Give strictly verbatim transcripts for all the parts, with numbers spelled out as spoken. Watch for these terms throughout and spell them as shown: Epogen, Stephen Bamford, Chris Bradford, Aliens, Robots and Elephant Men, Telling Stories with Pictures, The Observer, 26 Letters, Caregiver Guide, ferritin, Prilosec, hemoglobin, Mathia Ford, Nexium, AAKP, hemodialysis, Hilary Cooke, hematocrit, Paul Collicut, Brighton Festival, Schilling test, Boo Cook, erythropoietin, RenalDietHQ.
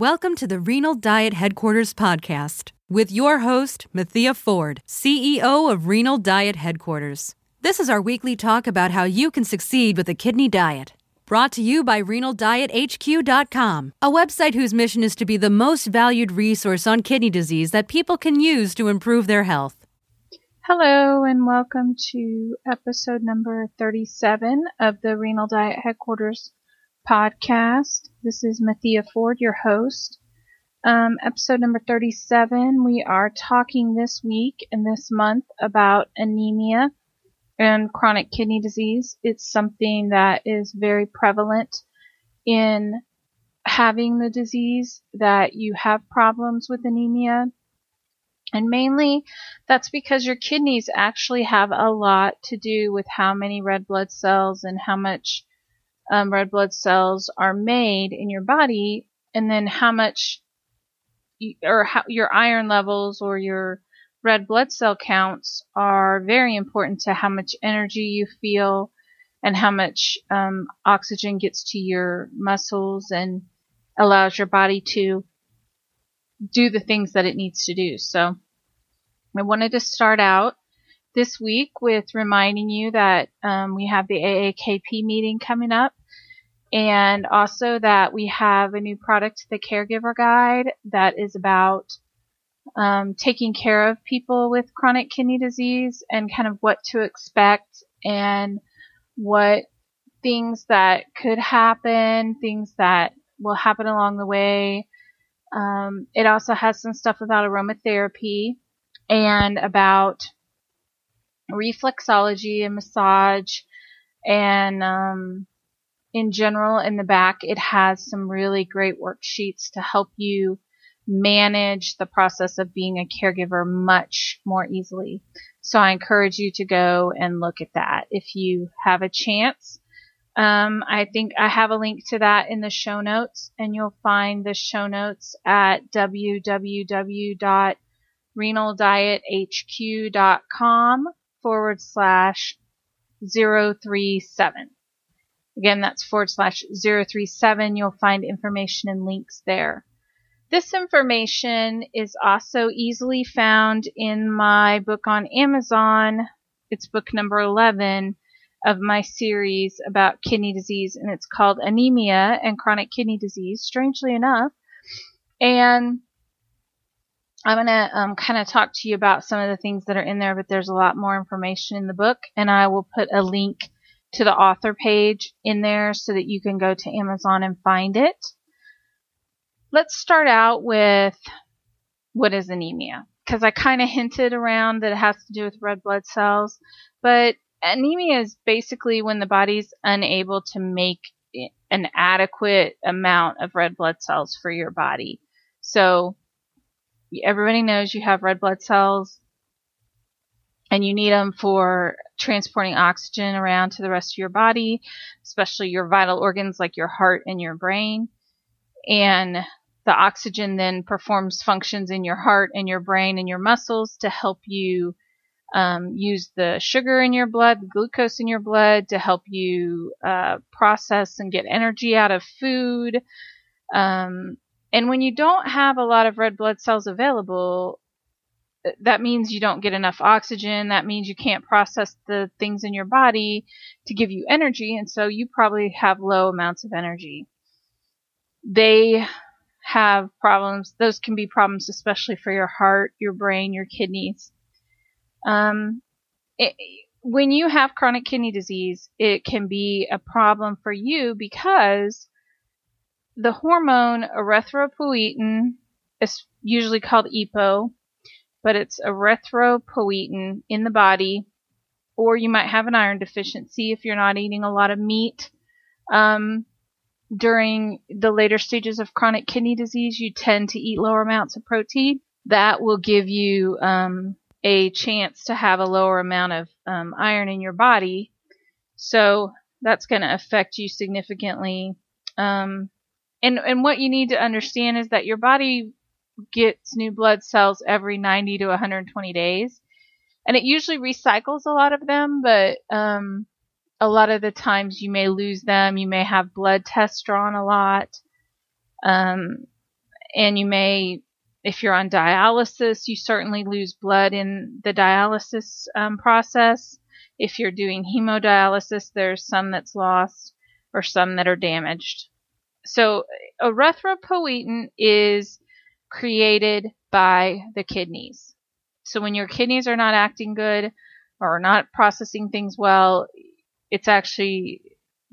Welcome to the Renal Diet Headquarters podcast with your host, Mathia Ford, C E O of Renal Diet Headquarters. This is our weekly talk about how you can succeed with a kidney diet. Brought to you by Renal Diet H Q dot com, a website whose mission is to be the most valued resource on kidney disease that people can use to improve their health. Hello and welcome to episode number thirty-seven of the Renal Diet Headquarters podcast. This is Mathia Ford, your host. Um, episode number thirty-seven, we are talking this week and this month about anemia and chronic kidney disease. It's something that is very prevalent in having the disease, that you have problems with anemia. And mainly that's because your kidneys actually have a lot to do with how many red blood cells and how much Um, red blood cells are made in your body, and then how much you, or how your iron levels or your red blood cell counts are very important to how much energy you feel and how much um, oxygen gets to your muscles and allows your body to do the things that it needs to do. So I wanted to start out this week with reminding you that um, we have the A A K P meeting coming up. And also that we have a new product, the Caregiver Guide, that is about um, taking care of people with chronic kidney disease and kind of what to expect and what things that could happen, things that will happen along the way. Um, it also has some stuff about aromatherapy and about reflexology and massage and um in general, in the back, it has some really great worksheets to help you manage the process of being a caregiver much more easily. So I encourage you to go and look at that if you have a chance. Um, I think I have a link to that in the show notes, and you'll find the show notes at www.renaldiethq.com forward slash 037. Again, that's forward slash zero three seven. You'll find information and links there. This information is also easily found in my book on Amazon. It's book number eleven of my series about kidney disease, and it's called Anemia and Chronic Kidney Disease, strangely enough. And I'm going to um, kind of talk to you about some of the things that are in there, but there's a lot more information in the book, and I will put a link to the author page in there so that you can go to Amazon and find it. Let's start out with what is anemia, because I kind of hinted around that it has to do with red blood cells, but anemia is basically when the body's unable to make an adequate amount of red blood cells for your body. So everybody knows you have red blood cells and you need them for transporting oxygen around to the rest of your body, especially your vital organs like your heart and your brain. And the oxygen then performs functions in your heart and your brain and your muscles to help you um, use the sugar in your blood, the glucose in your blood, to help you uh, process and get energy out of food. Um, and when you don't have a lot of red blood cells available, that means you don't get enough oxygen. That means you can't process the things in your body to give you energy. And so you probably have low amounts of energy. They have problems. Those can be problems, especially for your heart, your brain, your kidneys. Um, it, when you have chronic kidney disease, it can be a problem for you because the hormone erythropoietin is usually called E P O, but it's erythropoietin in the body, or you might have an iron deficiency if you're not eating a lot of meat. Um, during the later stages of chronic kidney disease, you tend to eat lower amounts of protein. That will give you um, a chance to have a lower amount of um, iron in your body. So that's going to affect you significantly. Um, and, and what you need to understand is that your body gets new blood cells every ninety to one hundred twenty days, and it usually recycles a lot of them, but um, a lot of the times you may lose them. You may have blood tests drawn a lot, um, and you may, if you're on dialysis, you certainly lose blood in the dialysis um, process. If you're doing hemodialysis, there's some that's lost or some that are damaged. So erythropoietin is created by the kidneys. So when your kidneys are not acting good or not processing things well, it's actually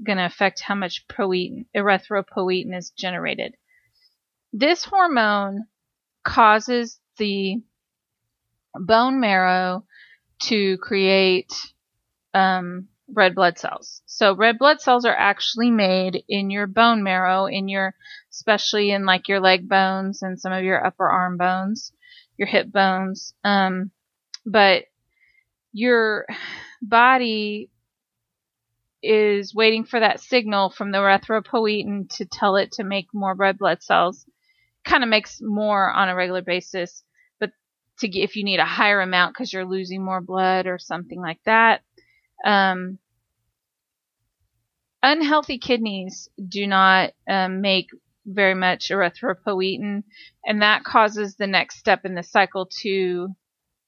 going to affect how much proetin, erythropoietin is generated. This hormone causes the bone marrow to create um, red blood cells. So red blood cells are actually made in your bone marrow, in your, especially in like your leg bones and some of your upper arm bones, your hip bones. Um, but your body is waiting for that signal from the erythropoietin to tell it to make more red blood cells. Kind of makes more on a regular basis, but to get, if you need a higher amount because you're losing more blood or something like that. Um, unhealthy kidneys do not um, make very much erythropoietin, and that causes the next step in the cycle to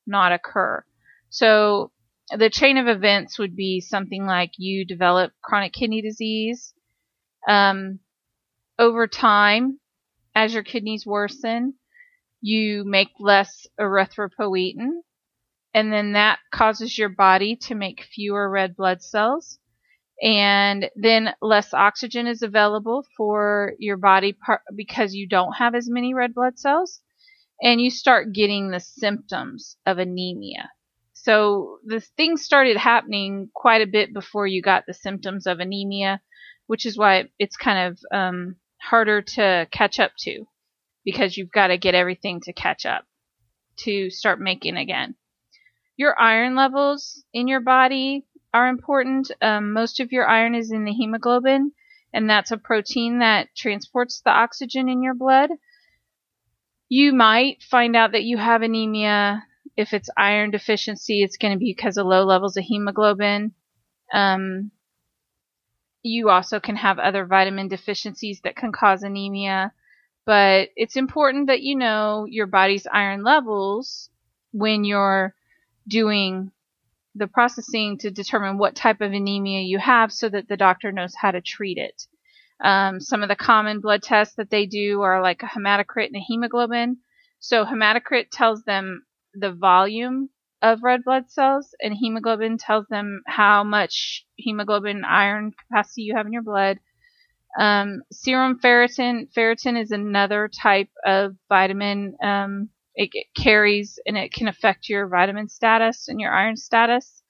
not occur. So the chain of events would be something like you develop chronic kidney disease. Um, over time, as your kidneys worsen, you make less erythropoietin, and then that causes your body to make fewer red blood cells, and then less oxygen is available for your body par- because you don't have as many red blood cells, and you start getting the symptoms of anemia. So the things started happening quite a bit before you got the symptoms of anemia, which is why it's kind of um, harder to catch up to, because you've got to get everything to catch up to start making again. Your iron levels in your body are important. Um, most of your iron is in the hemoglobin, and that's a protein that transports the oxygen in your blood. You might find out that you have anemia. If it's iron deficiency, it's going to be because of low levels of hemoglobin. Um, you also can have other vitamin deficiencies that can cause anemia, but it's important that you know your body's iron levels when you're doing the processing to determine what type of anemia you have so that the doctor knows how to treat it. Um, some of the common blood tests that they do are like a hematocrit and a hemoglobin. So hematocrit tells them the volume of red blood cells, and hemoglobin tells them how much hemoglobin iron capacity you have in your blood. Um, serum ferritin. Ferritin is another type of vitamin. Um, It, it carries, and it can affect your vitamin status and your iron status.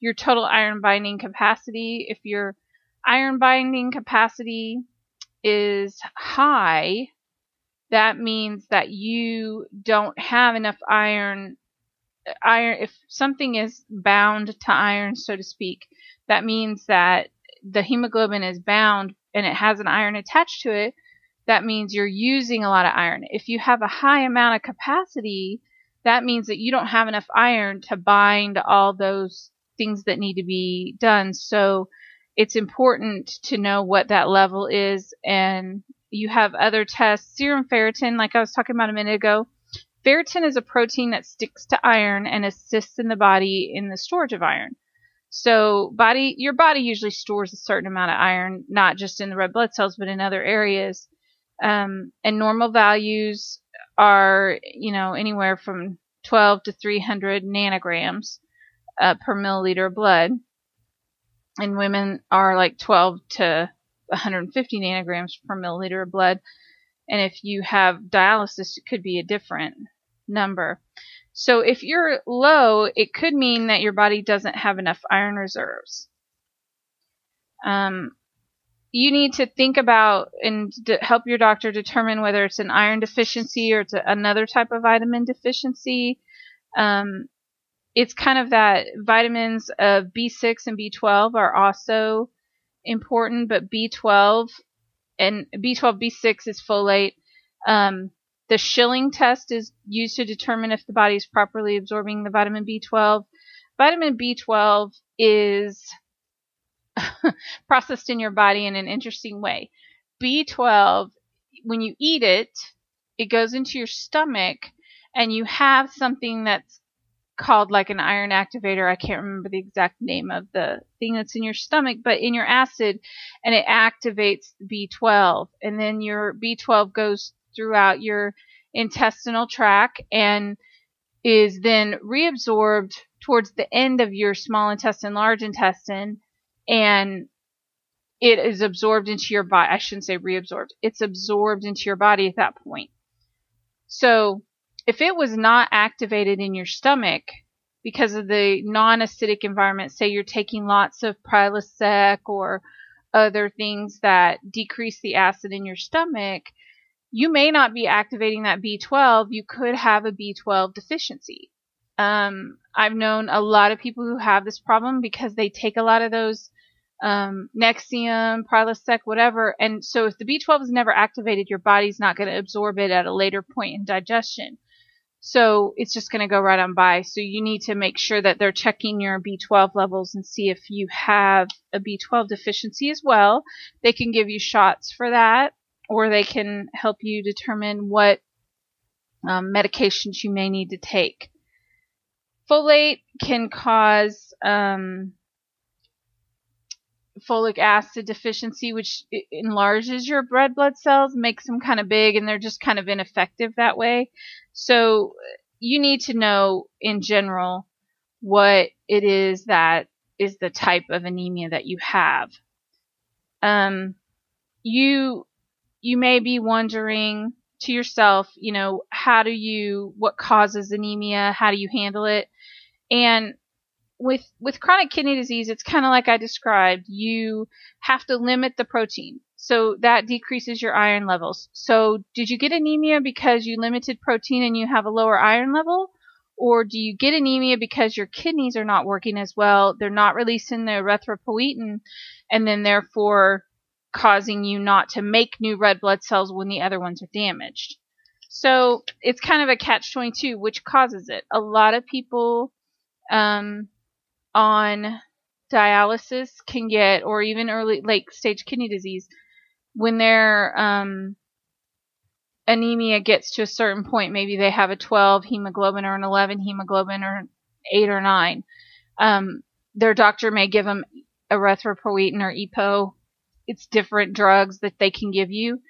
Your total iron binding capacity. If your iron binding capacity is high, that means that you don't have enough iron. Iron. If something is bound to iron, so to speak, that means that the hemoglobin is bound and it has an iron attached to it. That means you're using a lot of iron. If you have a high amount of capacity, that means that you don't have enough iron to bind all those things that need to be done. So it's important to know what that level is. And you have other tests. Serum ferritin, like I was talking about a minute ago. Ferritin is a protein that sticks to iron and assists in the body in the storage of iron. So body, your body usually stores a certain amount of iron, not just in the red blood cells, but in other areas. Um, and normal values are, you know, anywhere from twelve to three hundred nanograms uh, per milliliter of blood. And women are like twelve to one hundred fifty nanograms per milliliter of blood. And if you have dialysis, it could be a different number. So if you're low, it could mean that your body doesn't have enough iron reserves. Um, You need to think about and d- help your doctor determine whether it's an iron deficiency or it's a, another type of vitamin deficiency. Um, it's kind of that vitamins of B six and B twelve are also important, but B twelve and B twelve, B six is folate. Um, the Schilling test is used to determine if the body is properly absorbing the vitamin B twelve. Vitamin B twelve is processed in your body in an interesting way. B twelve, when you eat it, it goes into your stomach and you have something that's called like an iron activator. I can't remember the exact name of the thing that's in your stomach, but in your acid, and it activates B twelve, and then your B twelve goes throughout your intestinal tract and is then reabsorbed towards the end of your small intestine, large intestine, and it is absorbed into your body. I shouldn't say reabsorbed. It's absorbed into your body at that point. So if it was not activated in your stomach because of the non-acidic environment, say you're taking lots of Prilosec or other things that decrease the acid in your stomach, you may not be activating that B twelve. You could have a B twelve deficiency. Um, I've known a lot of people who have this problem because they take a lot of those um, Nexium, Prilosec, whatever. And so if the B twelve is never activated, your body's not going to absorb it at a later point in digestion. So it's just going to go right on by. So you need to make sure that they're checking your B twelve levels and see if you have a B twelve deficiency as well. They can give you shots for that, or they can help you determine what um, medications you may need to take. Folate can cause um, folic acid deficiency, which enlarges your red blood cells, makes them kind of big, and they're just kind of ineffective that way. So you need to know in general what it is that is the type of anemia that you have. Um, you... You may be wondering to yourself, you know, how do you, what causes anemia? How do you handle it? And with with chronic kidney disease, it's kind of like I described. You have to limit the protein. So that decreases your iron levels. So did you get anemia because you limited protein and you have a lower iron level? Or do you get anemia because your kidneys are not working as well? They're not releasing the erythropoietin, and then therefore causing you not to make new red blood cells when the other ones are damaged. So it's kind of a catch twenty-two, which causes it. A lot of people um, on dialysis can get, or even early late stage kidney disease, when their um, anemia gets to a certain point, maybe they have a twelve hemoglobin or an eleven hemoglobin or an eight or nine. Um, their doctor may give them erythropoietin or E P O. It's different drugs that they can give you,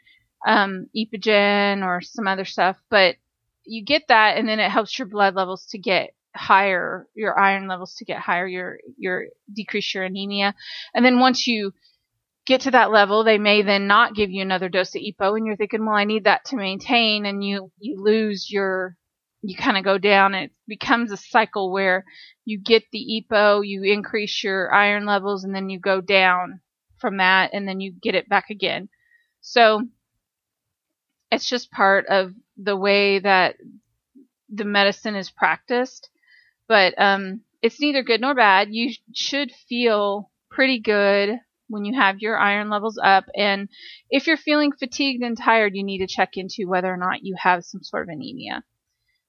um, Epogen or some other stuff, but you get that, and then it helps your blood levels to get higher, your iron levels to get higher, your, your decrease your anemia. And then once you get to that level, they may then not give you another dose of E P O, and you're thinking, well, I need that to maintain, and you, you lose your, you kind of go down, and it becomes a cycle where you get the E P O, you increase your iron levels, and then you go down from that, and then you get it back again. So it's just part of the way that the medicine is practiced, but um, it's neither good nor bad. You should feel pretty good when you have your iron levels up, and if you're feeling fatigued and tired, you need to check into whether or not you have some sort of anemia.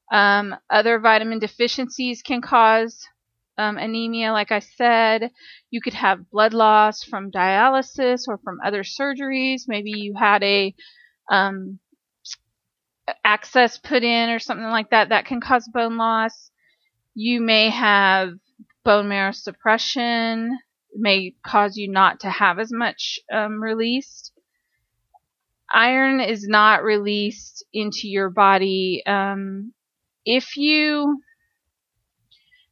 Um, other vitamin deficiencies can cause Um, anemia, like I said. You could have blood loss from dialysis or from other surgeries. Maybe you had a um, access put in or something like that. That can cause bone loss. You may have bone marrow suppression. It may cause you not to have as much um, released. Iron is not released into your body. Um, if you...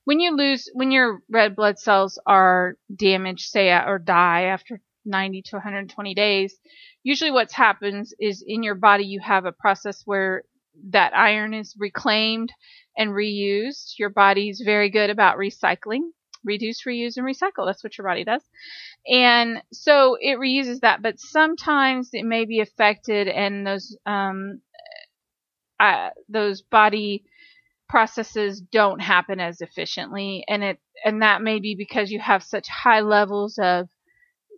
When you lose, when your red blood cells are damaged, say, or die after ninety to one hundred twenty days, usually what happens is in your body you have a process where that iron is reclaimed and reused. Your body's very good about recycling. Reduce, reuse, and recycle. That's what your body does. And so it reuses that, but sometimes it may be affected, and those, um, uh, those body processes don't happen as efficiently, and it and that may be because you have such high levels of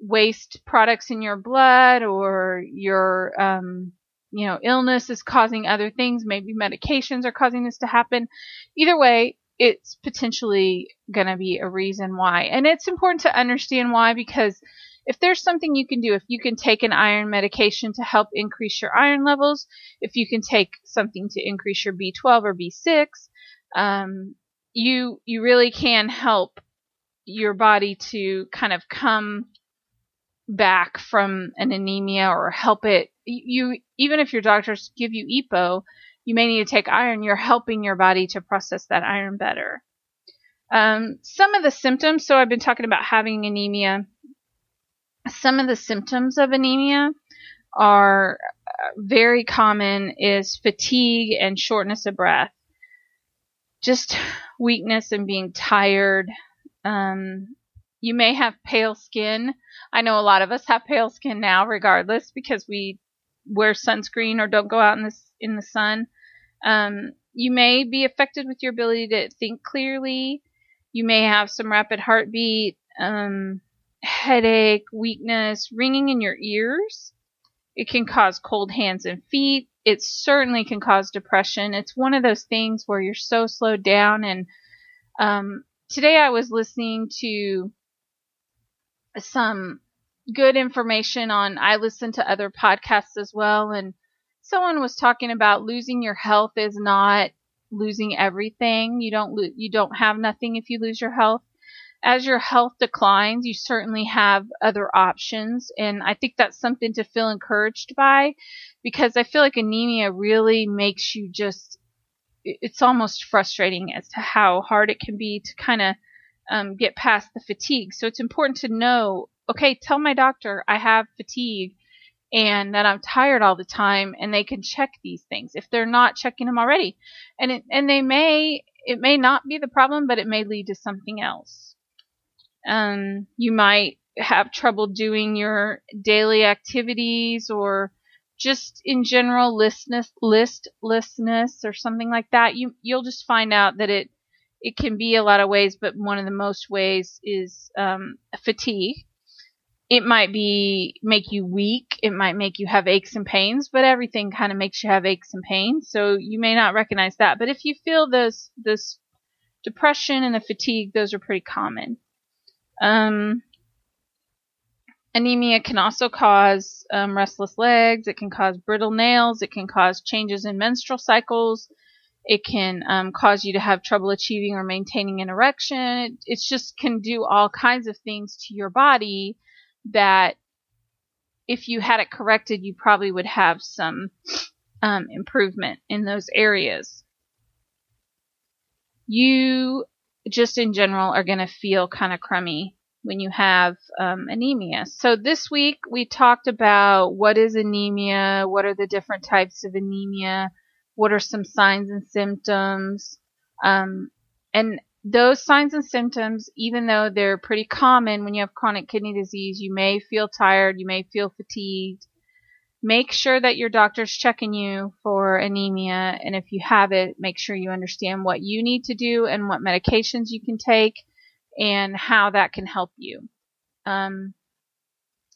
waste products in your blood, or your um, you know, illness is causing other things. Maybe medications are causing this to happen. Either way, it's potentially going to be a reason why, and it's important to understand why, because if there's something you can do, if you can take an iron medication to help increase your iron levels, if you can take something to increase your B twelve or B six, um, you you really can help your body to kind of come back from an anemia or help it. You, even if your doctors give you E P O, you may need to take iron. You're helping your body to process that iron better. Um, some of the symptoms, so I've been talking about having anemia. Some of the symptoms of anemia are very common is fatigue and shortness of breath, just weakness and being tired. Um, you may have pale skin. I know a lot of us have pale skin now regardless because we wear sunscreen or don't go out in the, in the sun. Um, you may be affected with your ability to think clearly. You may have some rapid heartbeat, um, headache, weakness, ringing in your ears. It can cause cold hands and feet. It certainly can cause depression. It's one of those things where you're so slowed down. And um, today I was listening to some good information on, I listen to other podcasts as well, and someone was talking about losing your health is not losing everything. You don't lo- you don't have nothing if you lose your health. As your health declines, you certainly have other options, and I think that's something to feel encouraged by, because I feel like anemia really makes you just, it's almost frustrating as to how hard it can be to kind of um, get past the fatigue. So it's important to know, okay, tell my doctor I have fatigue and that I'm tired all the time, and they can check these things if they're not checking them already. And it, and they may, it may not be the problem, but it may lead to something else. Um, you might have trouble doing your daily activities, or just in general listlessness, listlessness or something like that. You, you'll just find out that it, it can be a lot of ways, but one of the most ways is um, fatigue. It might be make you weak. It might make you have aches and pains, but everything kind of makes you have aches and pains. So you may not recognize that. But if you feel this, this depression and the fatigue, those are pretty common. Um, anemia can also cause um, restless legs. It can cause brittle nails. It can cause changes in menstrual cycles. It can um, cause you to have trouble achieving or maintaining an erection. It it's just can do all kinds of things to your body that if you had it corrected, you probably would have some um, improvement in those areas. You just in general are going to feel kind of crummy when you have um, anemia. So this week we talked about what is anemia, what are the different types of anemia, what are some signs and symptoms, um, and those signs and symptoms, even though they're pretty common when you have chronic kidney disease, you may feel tired, you may feel fatigued. Make sure that your doctor's checking you for anemia, and if you have it, make sure you understand what you need to do and what medications you can take and how that can help you. Um,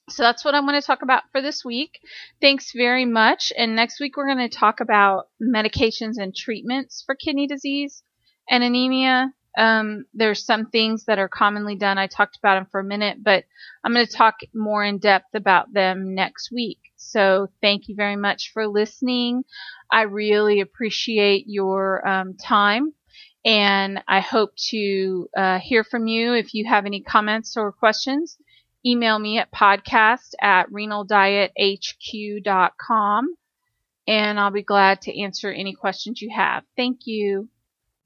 so that's what I'm going to talk about for this week. Thanks very much. And next week we're going to talk about medications and treatments for kidney disease and anemia. Um, there's some things that are commonly done. I talked about them for a minute, but I'm going to talk more in depth about them next week. So thank you very much for listening. I really appreciate your um, time, and I hope to uh, hear from you. If you have any comments or questions, email me at podcast at renal diet h q dot com, and I'll be glad to answer any questions you have. Thank you.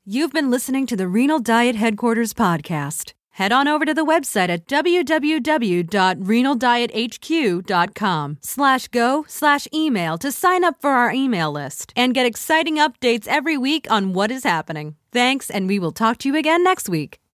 You've been listening to the Renal Diet Headquarters podcast. Head on over to the website at w w w dot renal diet h q dot com slash go slash email to sign up for our email list and get exciting updates every week on what is happening. Thanks, and we will talk to you again next week.